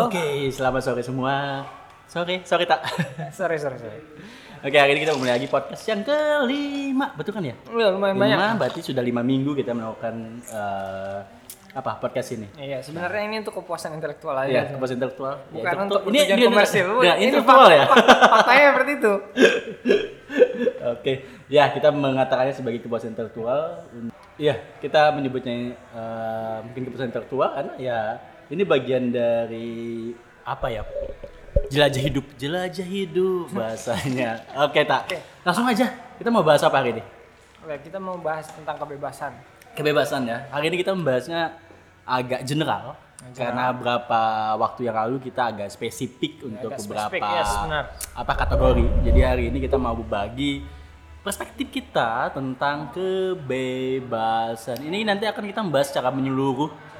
Oke, selamat sore semua. Sorry, tak. Oke, hari ini kita mulai lagi podcast yang ke-5, betul kan ya? Iya, lumayan banyak. 5, berarti sudah 5 minggu kita melakukan podcast ini. Iya, sebenarnya ini untuk kepuasan intelektual aja. Iya, kepuasan intelektual. Bukan ya, untuk tujuan komersil. Nah, ini fakta ya. Faktanya seperti itu. Oke, ya kita mengatakannya sebagai kepuasan intelektual. Iya, kita menyebutnya mungkin kepuasan intelektual karena ya ini bagian dari apa ya? Jelajah hidup bahasanya. Oke, tak. Okay. Langsung aja. Kita mau bahas apa hari ini? Oke, kita mau bahas tentang kebebasan. Kebebasan ya. Hari ini kita membahasnya agak general. Karena beberapa waktu yang lalu kita agak spesifik untuk beberapa kategori. Jadi hari ini kita mau berbagi perspektif kita tentang kebebasan. Ini nanti akan kita membahas secara menyeluruh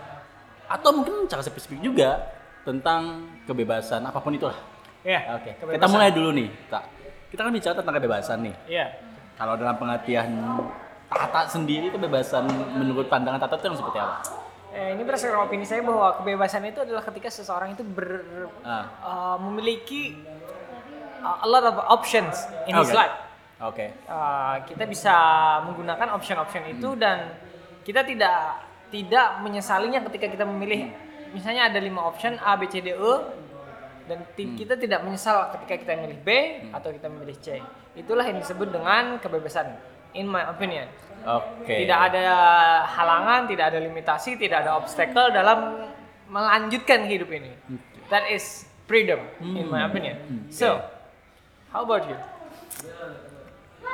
atau mungkin secara spesifik juga tentang kebebasan apapun itulah. Iya. Oke. Kebebasan. Kita mulai dulu nih, tak. Kita kan bicara tentang kebebasan nih. Iya. Kalau dalam pengertian Tata sendiri, kebebasan menurut pandangan Tata itu yang seperti apa? Ini berdasarkan opini saya bahwa kebebasan itu adalah ketika seseorang itu memiliki a lot of options in his life. Oke. Kita bisa menggunakan option-option itu dan kita tidak menyesalinya ketika kita memilih. Misalnya ada 5 option A, B, C, D, E dan kita tidak menyesal ketika kita memilih B atau kita memilih C. Itulah yang disebut dengan kebebasan. In my opinion, tidak ada halangan, tidak ada limitasi, tidak ada obstacle dalam melanjutkan hidup ini. That is freedom, in my opinion. So, how about you?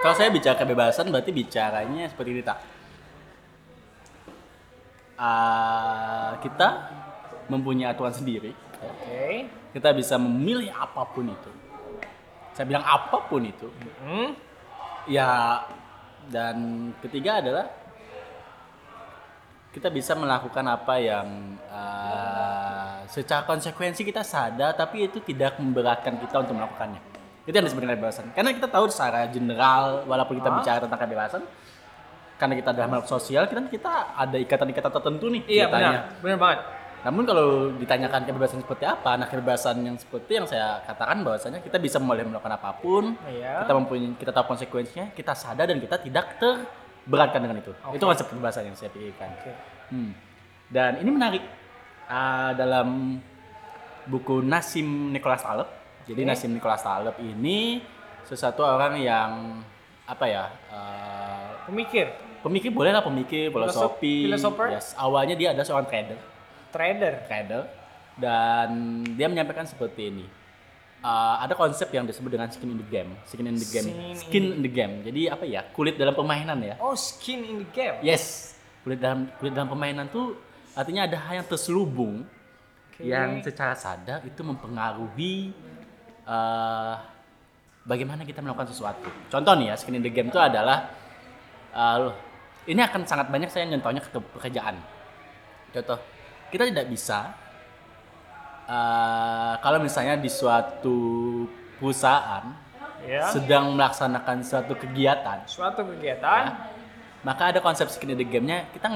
Kalau saya bicara kebebasan, berarti bicaranya seperti ini, tak? Kita mempunyai aturan sendiri. Okay. Kita bisa memilih apapun itu. Saya bilang apapun itu. Ya. Dan ketiga adalah kita bisa melakukan apa yang secara konsekuensi kita sadar tapi itu tidak memberatkan kita untuk melakukannya. Itu yang disebut dengan kebebasan. Karena kita tahu secara general walaupun kita bicara tentang kebebasan karena kita dalam hal sosial kita ada ikatan-ikatan tertentu nih. Iya benar banget. Namun kalau ditanyakan kebebasan seperti apa, nah kebebasan yang seperti yang saya katakan bahwasanya kita bisa boleh melakukan apapun, kita tahu konsekuensinya, kita sadar dan kita tidak terberatkan dengan itu. Okay. Itu konsep kebebasan yang saya pikirkan. Okay. Dan ini menarik dalam buku Nassim Nicholas Taleb. Jadi Nassim Nicholas Taleb ini sesuatu orang yang pemikir bolehlah pemikir filosofi. Yes, awalnya dia ada seorang trader dan dia menyampaikan seperti ini. Ada konsep yang disebut dengan skin in the game. Jadi apa ya? Kulit dalam permainan ya. Oh, skin in the game. Yes. Kulit dalam permainan tuh artinya ada hal yang terselubung yang secara sadar itu mempengaruhi bagaimana kita melakukan sesuatu. Contoh nih ya, skin in the game itu adalah ini akan sangat banyak saya nyontohnya ke pekerjaan. Contoh kita tidak bisa kalau misalnya di suatu perusahaan sedang melaksanakan suatu kegiatan ya, maka ada konsep skin in the game-nya kita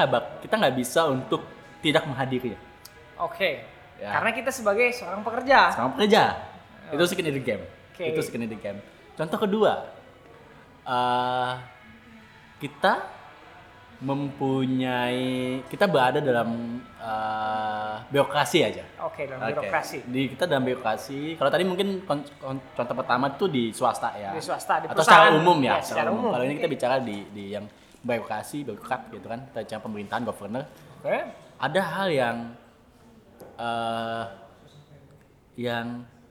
nggak bisa untuk tidak menghadirinya. Oke. Ya. Karena kita sebagai seorang pekerja itu skin in the game. Okay. Itu skin in the game. Contoh kedua, kita kita berada dalam birokrasi aja. Oke, dalam birokrasi. Kita dalam birokrasi. Kalau tadi mungkin contoh pertama tuh di swasta ya. Di swasta, di perusahaan. Atau secara umum ya. Secara umum. Kalau ini kita bicara di yang birokrat gitu kan. Kita bicara pemerintahan, governor. Oke. Ada hal yang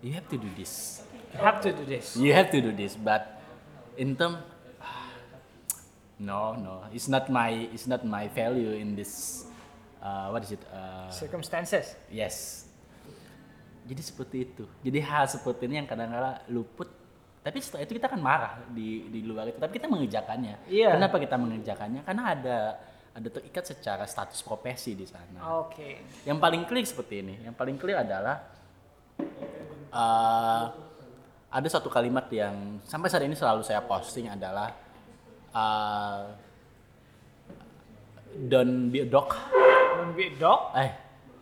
you have to do this, but in term No, it's not my value in this circumstances. Yes. Jadi seperti itu. Jadi hal seperti ini yang kadang-kadang luput. Tapi setelah itu kita akan marah di luar itu. Tapi kita mengerjakannya. Yeah. Kenapa kita mengerjakannya? Karena ada terikat secara status profesi di sana. Oke. Okay. Yang paling clear seperti ini. Yang paling clear adalah ada satu kalimat yang sampai saat ini selalu saya posting adalah don't be a dog.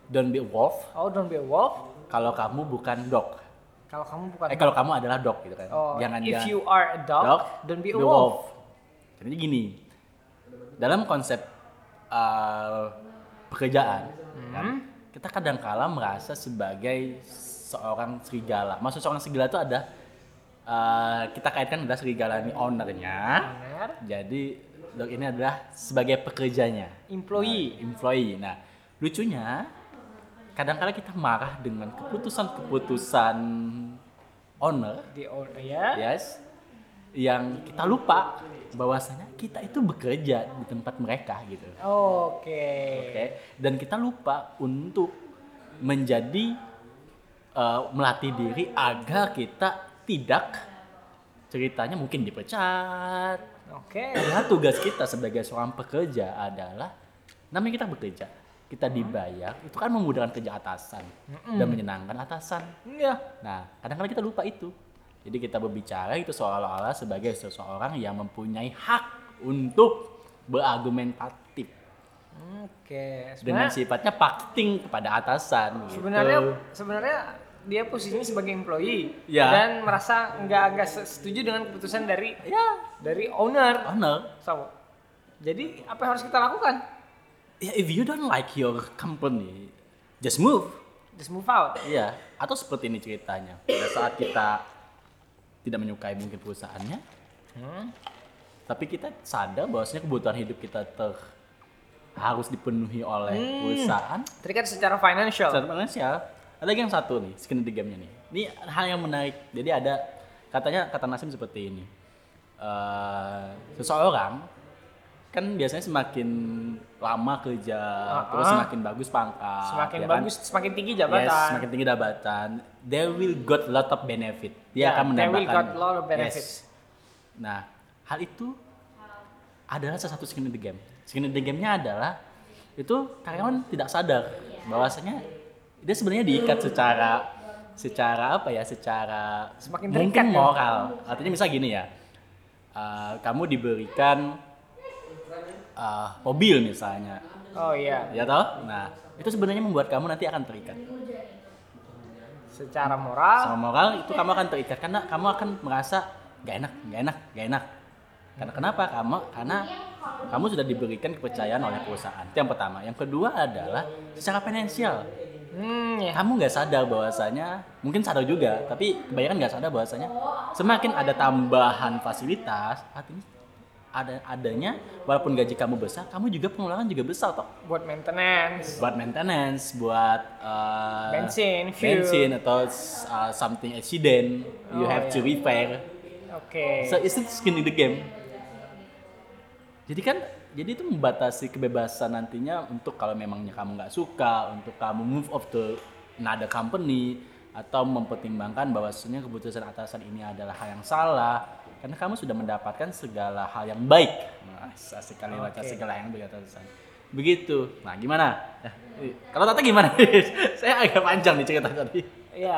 Don't be a wolf. Oh, don't be a wolf. kalau kamu bukan dog. Kalau kamu bukan kalau kamu adalah dog gitu kan. Oh, jangan if you are a dog, don't be a wolf. Jadi gini. Dalam konsep pekerjaan, kan, kita kadang-kala merasa sebagai seorang serigala. Maksud seorang serigala itu ada kita kaitkan adalah serigala ini ownernya. Jadi dog ini adalah sebagai pekerjanya, employee. Nah, lucunya kadang-kala kita marah dengan keputusan-keputusan owner, yes, yang kita lupa bahwasanya kita itu bekerja di tempat mereka gitu. Oke. Dan kita lupa untuk menjadi melatih diri agar kita tidak ceritanya mungkin dipecat. Oke. Nah, tugas kita sebagai seorang pekerja adalah namanya kita bekerja. Kita dibayar, itu kan memudahkan kerja atasan dan menyenangkan atasan. Iya. Nah, kadang-kadang kita lupa itu. Jadi kita berbicara itu seolah-olah sebagai seseorang yang mempunyai hak untuk berargumentatif. Oke. Dengan sifatnya pakting kepada atasan. Sebenarnya dia posisinya sebagai employee dan merasa nggak setuju dengan keputusan dari owner. So, jadi apa yang harus kita lakukan? Ya, if you don't like your company, just move out. Iya, atau seperti ini ceritanya. Pada saat kita tidak menyukai mungkin perusahaannya, tapi kita sadar bahwasanya kebutuhan hidup kita harus dipenuhi oleh perusahaan. Terikat secara financial. Ada yang satu nih, skenario game-nya nih. Ini hal yang menarik. Jadi ada kata Nassim seperti ini. Seseorang kan biasanya semakin lama kerja terus semakin bagus pangkat, semakin tinggi jabatan, they will got lot of benefit, dia akan mendapatkan nah hal itu adalah salah satu skin in the game. Skin in the game-nya adalah itu karyawan tidak sadar bahwasanya dia sebenarnya diikat secara semakin terikat moral. Artinya misalnya gini ya, kamu diberikan mobil misalnya. Oh iya. Ya toh? Nah, itu sebenarnya membuat kamu nanti akan terikat. Secara moral itu kamu akan terikat karena kamu akan merasa enggak enak. Karena kamu sudah diberikan kepercayaan oleh perusahaan. Itu yang pertama. Yang kedua adalah secara finansial. Kamu enggak sadar bahwasanya, mungkin sadar juga, tapi kebanyakan enggak sadar bahwasanya semakin ada tambahan fasilitas, artinya adanya walaupun gaji kamu besar, kamu juga pengeluaran juga besar toh. Buat maintenance, buat bensin atau something accident you have to repair. Okay. So it's skin in the game. Jadi itu membatasi kebebasan nantinya untuk kalau memangnya kamu nggak suka, untuk kamu move off to another company atau mempertimbangkan bahwasanya keputusan atasan ini adalah hal yang salah. Karena kamu sudah mendapatkan segala hal yang baik. Masa sekali baca segala yang beratasan. Begitu. Nah, gimana? Kalau Tata gimana? Saya agak panjang nih cerita tadi. Iya.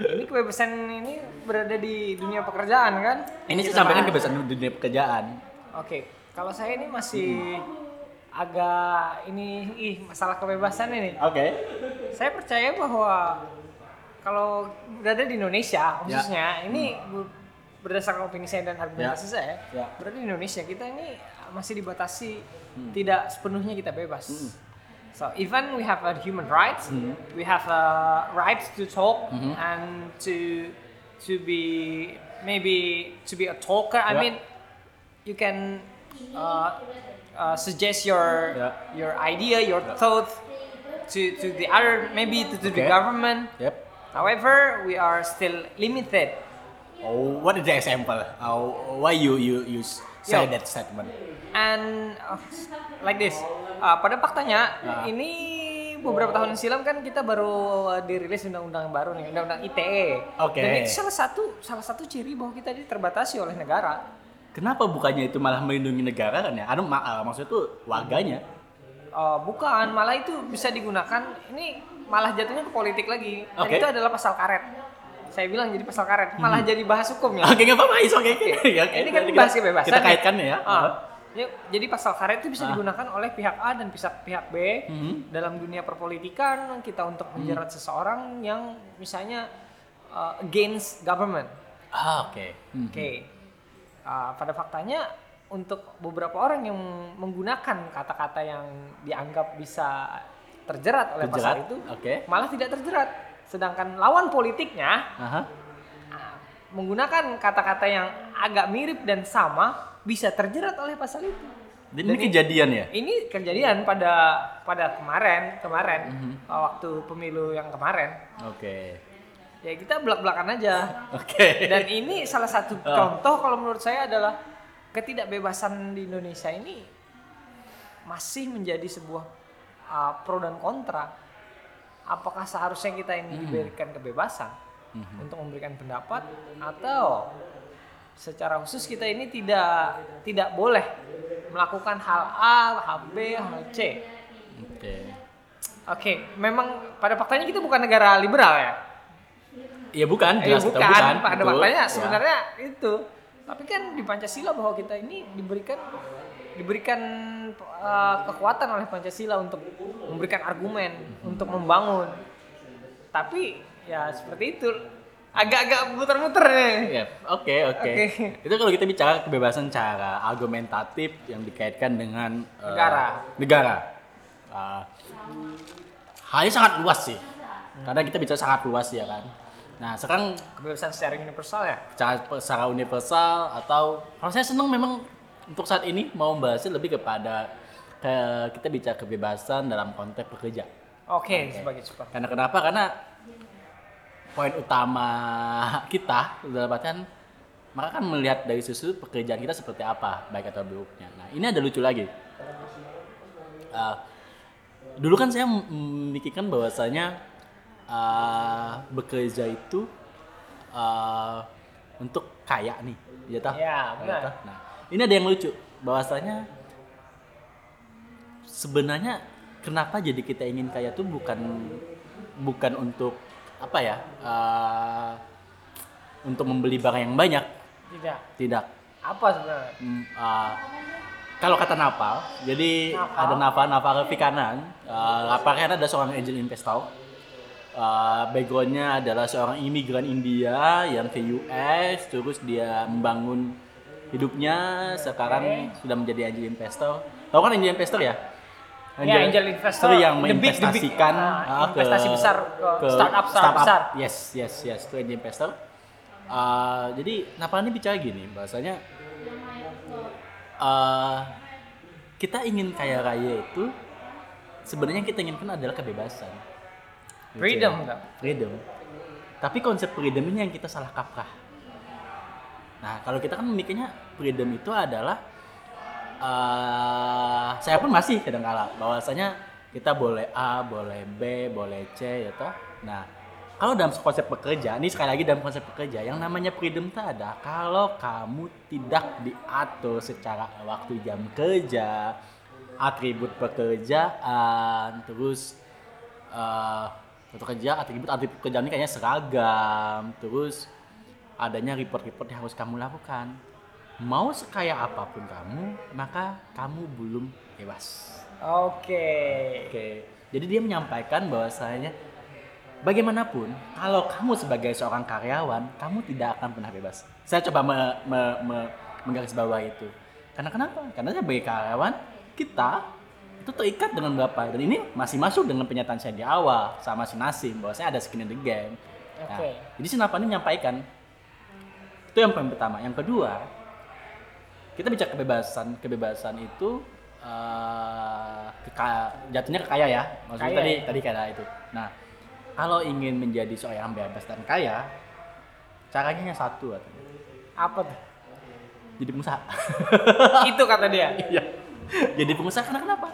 Ini kebebasan ini berada di dunia pekerjaan kan? Ini saya sampaikan kebebasan di dunia pekerjaan. Oke. Kalau saya ini masih agak masalah kebebasan ini. Oke. Saya percaya bahwa kalau berada di Indonesia khususnya ini berdasarkan opini saya dan argumentasi saya, berarti di Indonesia kita ini masih dibatasi, tidak sepenuhnya kita bebas. So even we have a human rights, we have a right to talk and to be maybe to be a talker. I mean, you can suggest your idea, your thoughts to the other, maybe to the government. Yep. However, we are still limited. Oh, what is the example? Why you say that statement? And like this, pada faktanya ini beberapa tahun silam kan kita baru dirilis undang-undang baru nih, undang-undang ITE. Okay. Dan itu salah satu ciri bahwa kita ini terbatasi oleh negara. Kenapa bukannya itu malah melindungi negara kan ya? Anu maksudnya itu warganya? Bukan, malah itu bisa digunakan. Ini malah jatuhnya ke politik lagi. Okay. Dan itu adalah pasal karet. Saya bilang jadi pasal karet, malah jadi bahas hukum ya. Oke, nggak apa-apa, oke. Ini kan bahas kebebasan. Kita kaitkan ya. Jadi pasal karet itu bisa digunakan oleh pihak A dan pihak B dalam dunia perpolitikan kita untuk menjerat seseorang yang misalnya against government. Pada faktanya untuk beberapa orang yang menggunakan kata-kata yang dianggap bisa terjerat oleh pasal itu malah tidak terjerat, sedangkan lawan politiknya menggunakan kata-kata yang agak mirip dan sama bisa terjerat oleh pasal itu. Jadi ini kejadian ya? Ini kejadian pada kemarin waktu pemilu yang kemarin. Ya kita belak-belakan aja. Dan ini salah satu contoh kalau menurut saya adalah ketidakbebasan di Indonesia ini masih menjadi sebuah pro dan kontra. Apakah seharusnya kita ini diberikan kebebasan untuk memberikan pendapat atau secara khusus kita ini tidak boleh melakukan hal A, hal B, hal C. Oke, memang pada faktanya kita bukan negara liberal ya. Iya bukan, jelas kita bukan. Pada faktanya sebenarnya itu. Tapi kan di Pancasila bahwa kita ini diberikan kekuatan oleh Pancasila untuk memberikan argumen, untuk membangun. Tapi ya seperti itu. Agak-agak muter-muter nih. Oke. Itu kalau kita bicara kebebasan cara argumentatif yang dikaitkan dengan negara. Halnya sangat luas sih. Karena kita bicara sangat luas ya kan. Nah sekarang kebebasan secara universal ya? Secara universal atau kalau saya senang memang untuk saat ini mau membahasnya lebih kepada kita bicara kebebasan dalam konteks pekerja. Sebagai karena kenapa? Karena poin utama kita dalam artian maka kan melihat dari sisi pekerjaan kita seperti apa baik atau buruknya. Nah ini ada lucu lagi. Dulu kan saya memikirkan bahwasanya bekerja itu untuk kaya nih, ya tahu? Ya benar. Nah ini ada yang lucu bahwasanya sebenarnya kenapa jadi kita ingin kaya itu bukan untuk apa ya untuk membeli barang yang banyak tidak apa sebenarnya kalau kata Napal jadi ada Napal Revikanan Napal ada seorang angel investor backgroundnya adalah seorang imigran India yang ke US terus dia membangun hidupnya sekarang sudah menjadi angel investor. Tahu kan angel investor ya? Angel investor yang menginvestasikan investasi besar ke startup besar. Yes, itu angel investor. Jadi Napal ini bicara gini, bahasanya kita ingin kaya raya itu sebenarnya yang kita inginkan adalah kebebasan. Freedom. Tapi konsep freedom ini yang kita salah kaprah. Nah, kalau kita kan memikirnya freedom itu adalah saya pun masih kadang kala bahwasanya kita boleh A, boleh B, boleh C gitu. Nah, kalau dalam konsep pekerja, ini sekali lagi dalam konsep pekerja yang namanya freedom itu ada kalau kamu tidak diatur secara waktu jam kerja, atribut pekerjaan, terus waktu kerja, atribut pekerjaan ini kayaknya seragam, terus adanya report-report yang harus kamu lakukan. Mau sekaya apapun kamu, maka kamu belum bebas. Oke. Jadi dia menyampaikan bahwasanya bagaimanapun, kalau kamu sebagai seorang karyawan, kamu tidak akan pernah bebas. Saya coba menggarisbawahi itu. Karena kenapa? Karena sebagai karyawan, kita itu terikat dengan berapa. Dan ini masih masuk dengan pernyataan saya di awal sama si Nassim, bahwasanya ada skin in the game. Nah, jadi si Napal ini menyampaikan. Itu yang paling pertama. Yang kedua, kita bicara kebebasan itu jatuhnya ke kaya ya maksudnya tadi kaya itu. Nah kalau ingin menjadi seorang bebas dan kaya caranya hanya satu katanya. Apa tuh? Jadi pengusaha. Itu kata dia. Iya. Jadi pengusaha karena kenapa?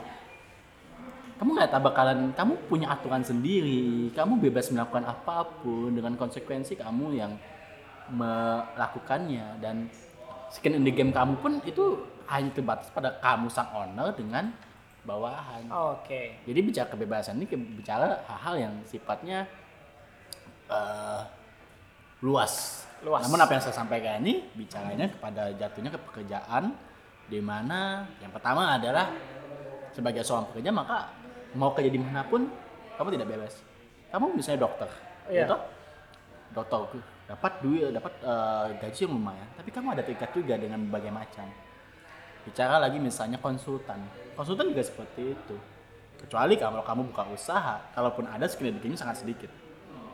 Kamu nggak tahu bakalan kamu punya aturan sendiri, kamu bebas melakukan apapun dengan konsekuensi kamu yang melakukannya dan skin in the game kamu pun itu hanya terbatas pada kamu sang owner dengan bawahan. Jadi bicara kebebasan ini bicara hal-hal yang sifatnya luas. Namun apa yang saya sampaikan ini bicaranya kepada jatuhnya ke pekerjaan di mana yang pertama adalah sebagai seorang pekerja, maka mau kerja dimanapun kamu tidak bebas. Kamu misalnya dokter, gitu? Dokter dapat duit, dapat gaji yang lumayan, tapi kamu ada terikat juga dengan berbagai macam. Bicara lagi misalnya konsultan, konsultan juga seperti itu. Kecuali kalau kamu buka usaha, kalaupun ada screen readingnya sangat sedikit.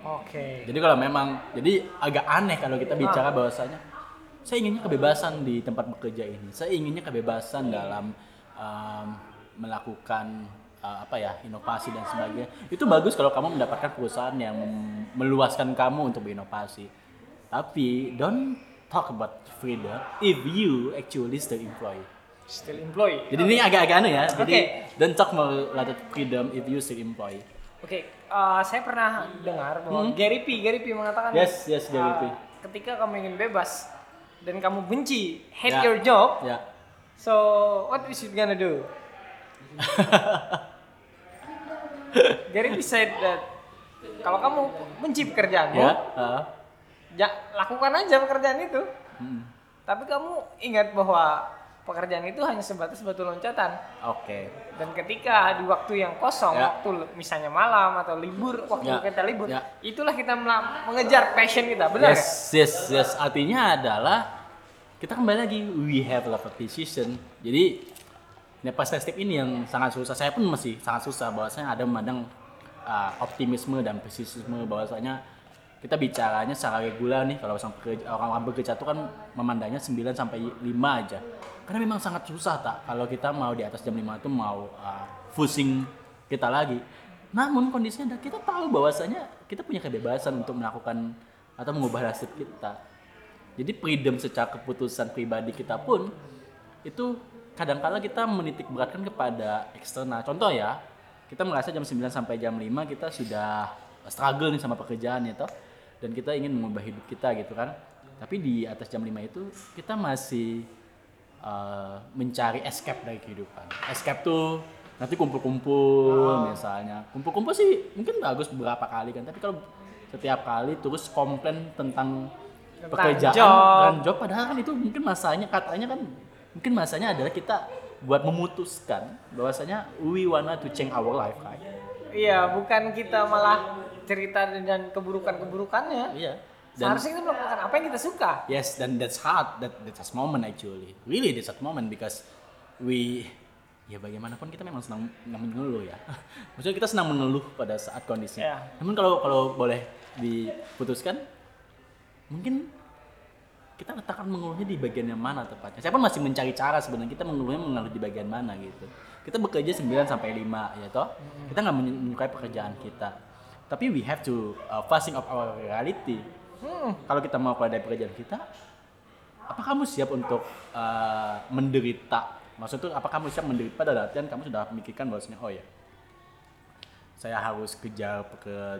Oke. Jadi kalau memang, jadi agak aneh kalau kita bicara bahwasanya saya inginnya kebebasan di tempat bekerja ini. Saya inginnya kebebasan dalam melakukan inovasi dan sebagainya. Itu bagus kalau kamu mendapatkan perusahaan yang meluaskan kamu untuk berinovasi. Tapi don't talk about freedom if you actually still employed. Still employed. Jadi ini agak-agak aneh ya. Jadi don't talk about freedom if you still employed. Saya pernah dengar bahwa Gary Vee mengatakan ketika kamu ingin bebas dan kamu benci, hate your job. Yeah. So what we should gonna do? Gary Vee said that kalau kamu benci pekerjaanmu, lakukan aja pekerjaan itu. Tapi kamu ingat bahwa pekerjaan itu hanya sebatas batu loncatan. Oke. Dan ketika di waktu yang kosong, waktu misalnya malam atau libur, waktu kita libur, itulah kita mengejar passion kita, benar? Yes. Artinya adalah kita kembali lagi, we have a lot of decision. Jadi pasca step ini yang sangat susah, saya pun masih sangat susah, bahwasanya ada memandang optimisme dan pesimisme, bahwasanya kita bicaranya secara regular nih, kalau orang bekerja itu kan memandangnya 9 sampai 5 aja. Karena memang sangat susah kalau kita mau di atas jam 5 itu mau pusing kita lagi. Namun kondisinya kita tahu bahwasanya kita punya kebebasan untuk melakukan atau mengubah nasib kita. Jadi freedom secara keputusan pribadi kita pun itu kadang-kadang kita menitik beratkan kepada eksternal. Contoh ya, kita merasa jam 9 sampai jam 5 kita sudah struggle nih sama pekerjaan ya toh. Dan kita ingin mengubah hidup kita gitu kan. Tapi di atas jam 5 itu kita masih mencari escape dari kehidupan. Escape tuh nanti kumpul-kumpul misalnya. Kumpul-kumpul sih mungkin bagus beberapa kali kan. Tapi kalau setiap kali terus komplain tentang pekerjaan dan job, padahal kan itu mungkin masanya katanya kan mungkin masanya adalah kita buat memutuskan bahwasanya we wanna to change our life, right? Iya, bukan kita malah cerita dan keburukan-keburukannya. Iya. Dan seharusnya kita melakukan apa yang kita suka. Yes, dan that's hard. That's a moment actually. Really that's a moment because bagaimanapun kita memang senang mengeluh ya. Maksudnya kita senang mengeluh pada saat kondisinya. Yeah. Namun kalau boleh diputuskan, mungkin kita letakkan mengeluhnya di bagian yang mana tepatnya. Saya pun masih mencari cara sebenarnya kita mengeluh di bagian mana gitu. Kita bekerja 9 sampai 5 ya toh. Kita enggak menyukai pekerjaan kita. Tapi we have to facing of our reality. Kalau kita mau keluar dari pekerjaan kita, apa kamu siap untuk menderita? Maksudnya itu apa kamu siap menderita pada latihan kamu sudah memikirkan bahwasanya saya harus kejar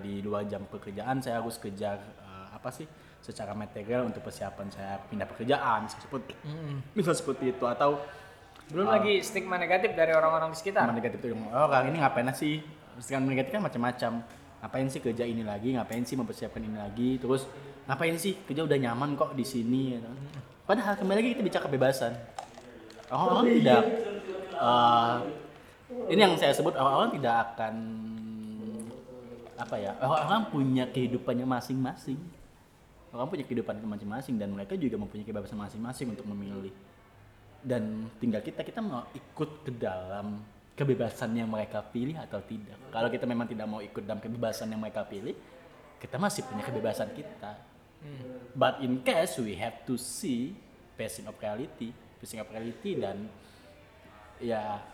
di 2 jam pekerjaan, saya harus kejar secara material untuk persiapan saya pindah pekerjaan seperti itu, atau belum lagi stigma negatif dari orang-orang di sekitar. Negatif itu orang ini ngapain sih? Stigma negatif kan macam-macam. Ngapain sih kerja ini lagi? Ngapain sih mempersiapkan ini lagi? Terus ngapain sih kerja udah nyaman kok di sini? Padahal kembali lagi kita bicara kebebasan. Orang tidak ini yang saya sebut orang tidak akan orang punya kehidupannya masing-masing. Orang punya kehidupan masing-masing dan mereka juga mempunyai kebebasan masing-masing untuk memilih. Dan tinggal kita mau ikut ke dalam kebebasan yang mereka pilih atau tidak. Kalau kita memang tidak mau ikut dalam kebebasan yang mereka pilih, kita masih punya kebebasan kita. But in case we have to see passing of reality dan ya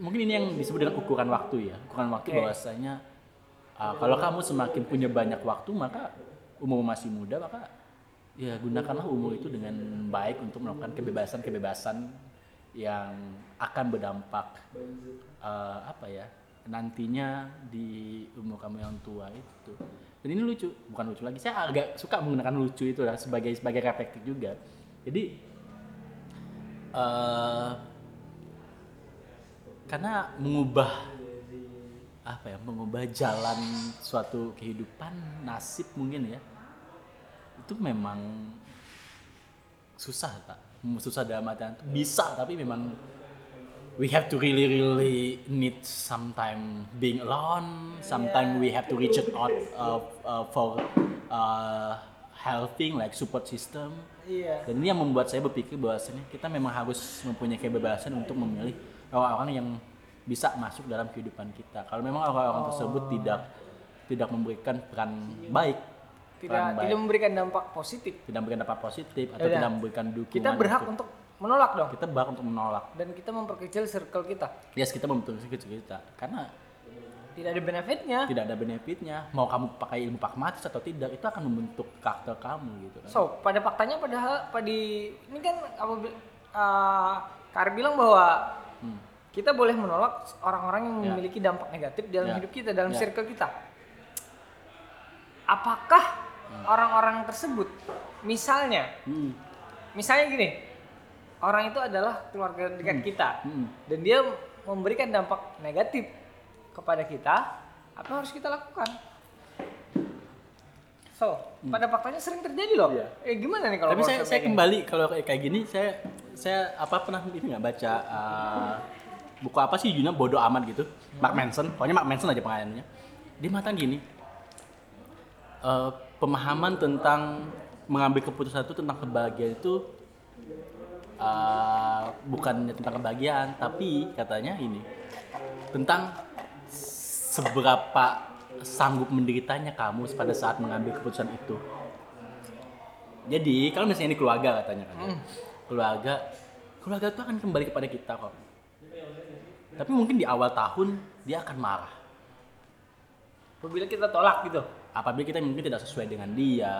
mungkin ini yang disebut dengan ukuran waktu ya. Ukuran waktu bahwasanya kalau kamu semakin punya banyak waktu maka umur masih muda, maka ya gunakanlah umur itu dengan baik untuk melakukan kebebasan-kebebasan yang akan berdampak nantinya di umur kamu yang tua itu. Dan ini lucu, bukan lucu lagi. Saya agak suka menggunakan lucu itu lah sebagai reflektif juga. Jadi karena mengubah jalan suatu kehidupan, nasib mungkin ya. Itu memang susah susah dalam artian bisa, tapi memang we have to really need sometime being alone, sometime we have to reach out for helping like support system. Dan ini yang membuat saya berpikir bahwasannya kita memang harus mempunyai kebebasan untuk memilih orang-orang yang bisa masuk dalam kehidupan kita. Kalau memang orang-orang tersebut tidak memberikan peran baik, tidak memberikan dampak positif, atau tidak memberikan dukungan, kita berhak untuk menolak dong. Kita berhak untuk menolak. Dan kita memperkecil circle kita. Yes, kita memperkecil circle kita karena tidak ada benefitnya. Mau kamu pakai ilmu pragmatis atau tidak, itu akan membentuk karakter kamu gitu kan. So, pada faktanya ini kan Kari bilang bahwa kita boleh menolak orang-orang yang memiliki dampak negatif dalam hidup kita, dalam circle kita. Apakah orang-orang tersebut, misalnya gini, orang itu adalah keluarga dekat kita, dan dia memberikan dampak negatif kepada kita, apa yang harus kita lakukan? So, pada faktanya sering terjadi loh. Gimana nih kalau? Tapi saya kembali kalau kayak gini, saya pernah ini nggak baca buku apa sih judulnya bodoh amat gitu, Mark Manson, pokoknya Mark Manson aja pengajarannya. Dia matang gini. Pemahaman tentang mengambil keputusan itu tentang kebahagiaan itu bukannya tentang kebahagiaan, tapi katanya ini tentang seberapa sanggup menderitanya kamu pada saat mengambil keputusan itu. Jadi kalau misalnya ini keluarga katanya keluarga itu akan kembali kepada kita kok, tapi mungkin di awal tahun dia akan marah apabila kita tolak gitu, apabila kita mungkin tidak sesuai dengan dia.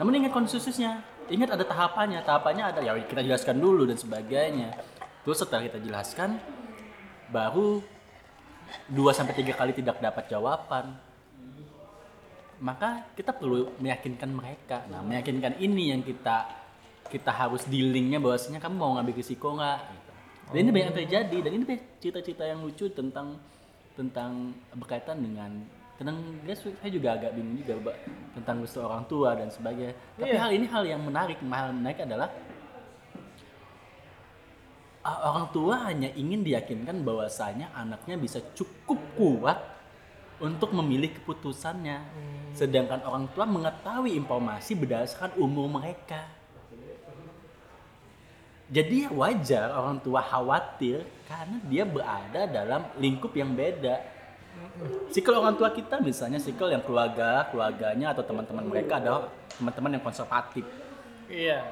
Namun ingat konsensusnya, ingat ada tahapannya ada, ya kita jelaskan dulu dan sebagainya. Terus setelah kita jelaskan, baru 2-3 kali tidak dapat jawaban, maka kita perlu meyakinkan mereka. Nah, meyakinkan ini yang kita harus dealingnya, bahwasanya kamu mau ngambil risiko nggak? Gitu. Dan ini banyak terjadi, dan ini cerita-cerita yang lucu tentang berkaitan dengan saya juga agak bingung juga tentang restu orang tua dan sebagainya. Tapi hal yang menarik, adalah orang tua hanya ingin diyakinkan bahwasanya anaknya bisa cukup kuat untuk memilih keputusannya. Sedangkan orang tua mengetahui informasi berdasarkan umur mereka. Jadi wajar orang tua khawatir karena dia berada dalam lingkup yang beda. Sikil orang tua kita misalnya, sikil yang keluarganya atau teman-teman mereka adalah teman-teman yang konservatif. Iya.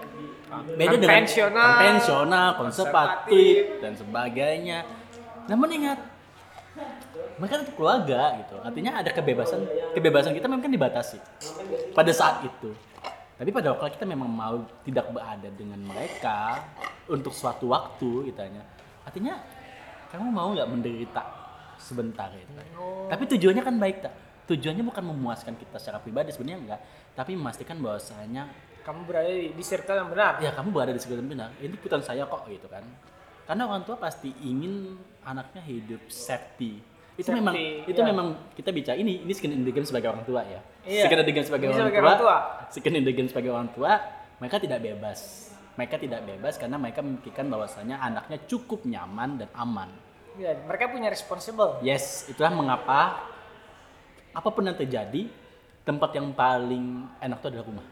Beda dengan konvensional, konservatif dan sebagainya. Namun ingat, mereka tetap keluarga gitu. Artinya ada kebebasan kita memang kan dibatasi pada saat itu. Tapi pada waktu kita memang mau tidak berada dengan mereka untuk suatu waktu kitanya. Artinya kamu mau nggak menderita sebentar itu. Tapi tujuannya kan baik tak? Tujuannya bukan memuaskan kita secara pribadi sebenarnya enggak, tapi memastikan bahwasanya kamu berada di circle yang benar. Ya, kamu berada di circle yang benar. Ini keputusan saya kok gitu kan. Karena orang tua pasti ingin anaknya hidup safety. Memang kita bicara ini skin in the game sebagai orang tua ya. Yeah. Skin in the game sebagai orang tua, mereka tidak bebas. Karena mereka memikirkan bahwasanya anaknya cukup nyaman dan aman. Ya, mereka punya responsible. Yes, itulah mengapa apapun yang terjadi, tempat yang paling enak itu adalah rumah.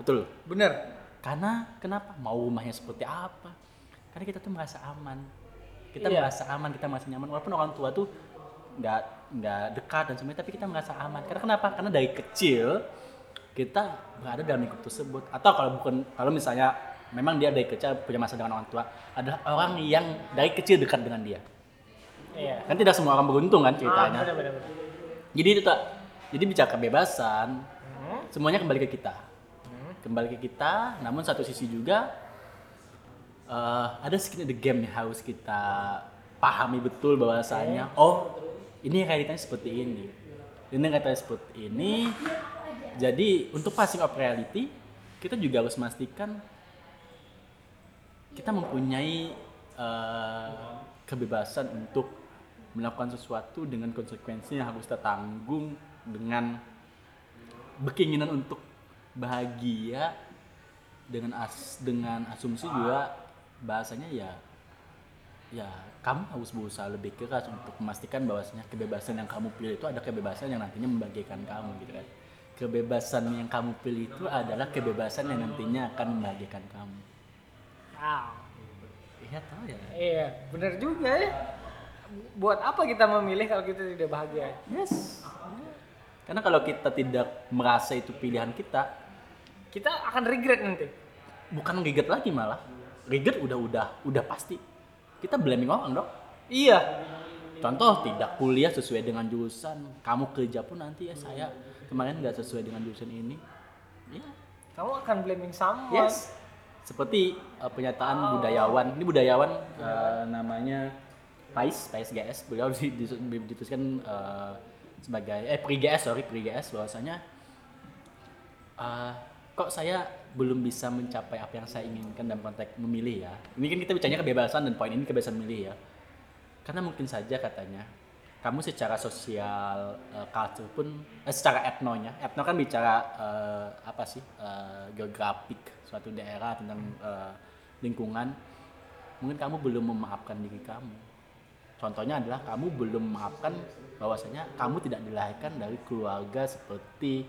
Betul? Bener. Karena kenapa? Mau rumahnya seperti apa? Karena kita tuh merasa aman. Kita merasa nyaman. Walaupun orang tua tuh nggak dekat dan sebagainya, tapi kita merasa aman. Karena kenapa? Karena dari kecil kita berada dalam lingkup tersebut. Atau kalau misalnya memang dia dari kecil punya masalah dengan orang tua, adalah orang yang dari kecil dekat dengan dia. Iya. Kan tidak semua orang beruntung kan ceritanya. Benar. Jadi itu tak. Jadi bicara kebebasan, semuanya kembali ke kita. Namun satu sisi juga ada skin in the game yang harus kita pahami betul bahwasanya ini realitanya seperti ini. Jadi untuk passing of reality, kita juga harus memastikan kita mempunyai kebebasan untuk melakukan sesuatu dengan konsekuensi yang harus tertanggung, dengan berkeinginan untuk bahagia dengan asumsi juga bahasanya ya kamu harus berusaha lebih keras untuk memastikan bahwasanya kebebasan yang kamu pilih itu ada kebebasan yang nantinya membahagiakan kamu gitu kan. Kebebasan yang kamu pilih itu adalah kebebasan yang nantinya akan membahagiakan kamu. Iya tahu ya. Iya, benar juga ya. Buat apa kita memilih kalau kita tidak bahagia? Yes. Karena kalau kita tidak merasa itu pilihan kita, kita akan regret nanti. Bukan regret lagi malah. Regret udah pasti. Kita blaming orang dong. Iya. Contoh tidak kuliah sesuai dengan jurusan, kamu kerja pun nanti ya saya kemarin nggak sesuai dengan jurusan ini. Ya. Kamu akan blaming someone. Yes. Seperti pernyataan budayawan. Ini budayawan namanya Pais GS. Beliau dituliskan sebagai pri GS bahwasanya kok saya belum bisa mencapai apa yang saya inginkan dalam konteks memilih ya. Ini kan kita bicaranya kebebasan dan poin ini kebebasan memilih ya. Karena mungkin saja katanya kamu secara sosial culture pun secara etnonya. Etno kan bicara geografik suatu daerah tentang lingkungan. Mungkin kamu belum memaafkan diri kamu. Contohnya adalah kamu belum memaafkan bahwasanya kamu tidak dilahirkan dari keluarga seperti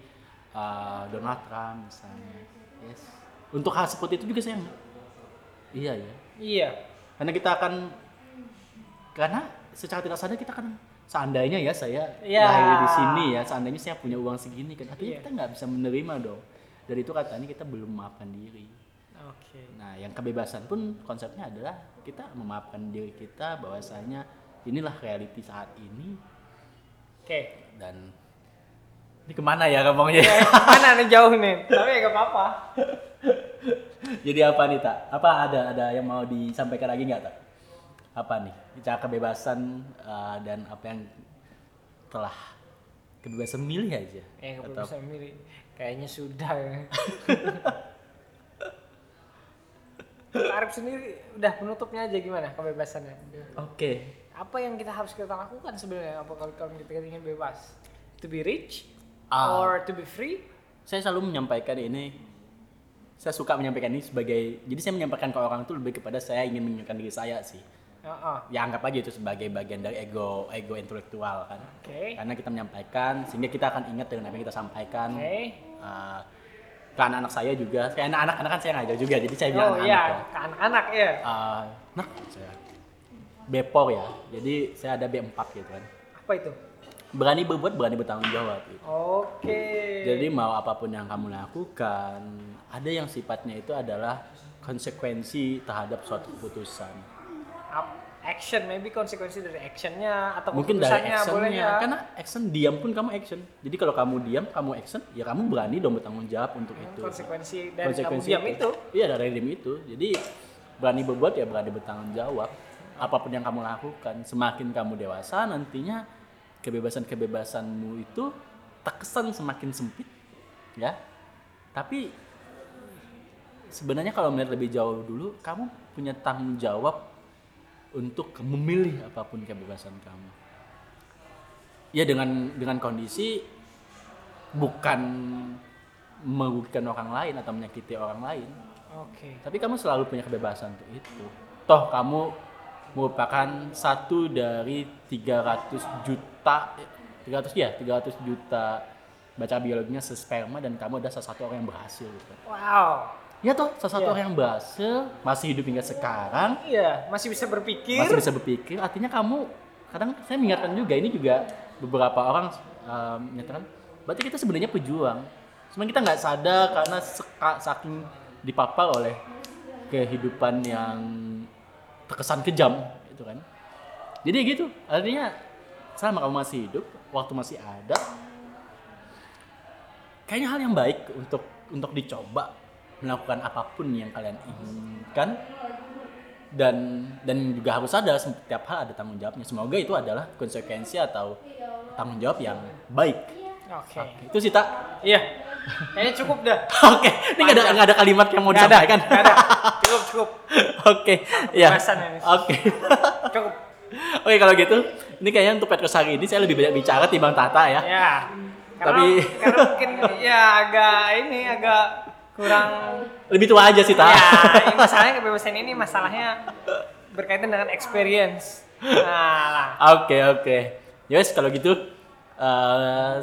Donald Trump misalnya. Yes. Untuk hal seperti itu juga sayang. Iya ya. Iya. Karena secara tidak sadar kita kan seandainya ya saya lahir di sini ya, seandainya saya punya uang segini kan artinya kita nggak bisa menerima dong. Dari itu katanya kita belum memaafkan diri. Okay. Nah, yang kebebasan pun konsepnya adalah kita memaafkan diri kita bahwasanya inilah realiti saat ini. Oke. Okay. Dan ini kemana ya ngomongnya? Mana nih jauh nih? Tapi ya nggak apa-apa. Jadi apa nih tak? Apa ada yang mau disampaikan lagi nggak tak? Apa nih? Bicara kebebasan dan apa yang telah kebebasan milih aja? Kebebasan milih. Kayaknya sudah. Pak Arif sendiri udah penutupnya aja gimana kebebasannya? Oke. Okay. Apa yang kita harus kita lakukan sebenarnya? Apa kalau kita ingin bebas? To be rich or to be free? Saya selalu menyampaikan ini. Saya suka menyampaikan ini sebagai. Jadi saya menyampaikan ke orang itu lebih kepada saya ingin menunjukkan diri saya sih. Ya anggap aja itu sebagai bagian dari ego intelektual kan. Okay. Karena kita menyampaikan sehingga kita akan ingat dengan apa yang kita sampaikan. Okay. Ke anak-anak saya juga, kayak anak-anak kan saya ngajar juga, jadi saya bilang anak-anak ya. Ke anak-anak ya. Nah, saya Bepor ya, jadi saya ada B4 gitu kan. Apa itu? Berani berbuat, berani bertanggung jawab gitu. Oke. Jadi mau apapun yang kamu lakukan, ada yang sifatnya itu adalah konsekuensi terhadap suatu keputusan. Action, maybe konsekuensi dari actionnya atau mungkin dari actionnya, karena action diam pun kamu action. Jadi kalau kamu diam, kamu action, ya kamu berani dong bertanggung jawab untuk itu. Konsekuensi dari kamu diam itu. Iya dari diam itu. Jadi berani berbuat ya berani bertanggung jawab. Apapun yang kamu lakukan, semakin kamu dewasa nantinya kebebasanmu itu terkesan semakin sempit, ya. Tapi sebenarnya kalau melihat lebih jauh dulu, kamu punya tanggung jawab untuk memilih apapun kebebasan kamu. Ya dengan kondisi bukan merugikan orang lain atau menyakiti orang lain. Oke. Okay. Tapi kamu selalu punya kebebasan untuk itu. Toh kamu merupakan satu dari 300 juta baca biologinya sesperma dan kamu ada salah satu orang yang berhasil gitu. Wow. Ya toh, salah satu orang yang berhasil, masih hidup hingga sekarang. Iya, masih bisa berpikir, artinya kamu, kadang saya mengingatkan juga, ini juga beberapa orang menyatakan, berarti kita sebenarnya pejuang. Cuma kita nggak sadar karena saking dipapar oleh kehidupan yang terkesan kejam, gitu kan. Jadi gitu, artinya selama kamu masih hidup, waktu masih ada, kayaknya hal yang baik untuk dicoba. Melakukan apapun yang kalian inginkan dan juga harus ada setiap hal ada tanggung jawabnya. Semoga itu adalah konsekuensi atau tanggung jawab yang baik. Oke. Itu sih tak? Iya. Kayaknya cukup dah. Oke. Ini nggak ada kalimat yang mau disampaikan. Nggak ada. Cukup. Oke. Iya. Oke. Cukup. Oke kalau gitu, ini kayaknya untuk podcast hari ini saya lebih banyak bicara timbang Tata ya. Iya. Tapi karena mungkin ya agak kurang lebih tua aja sih, ya, masalahnya kebebasan ini masalahnya berkaitan dengan experience. Nah, Oke. Yes, kalau gitu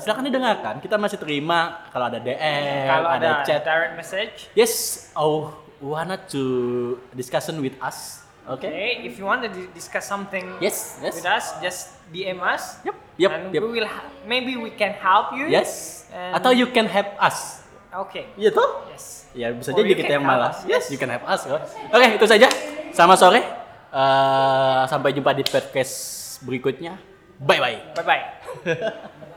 silakan didengarkan. Kita masih terima kalau ada DM, kalau ada chat, direct message. Yes, wanna to discussion with us. Okay, if you want to discuss something with us, just DM us. Yep. We will maybe we can help you. Yes. Atau you can help us. Okay. Iya toh? Yes. Ya bisa jadi kita yang malas. Yes, you can help us. Okay, itu saja. Selamat sore. Sampai jumpa di podcast berikutnya. Bye bye.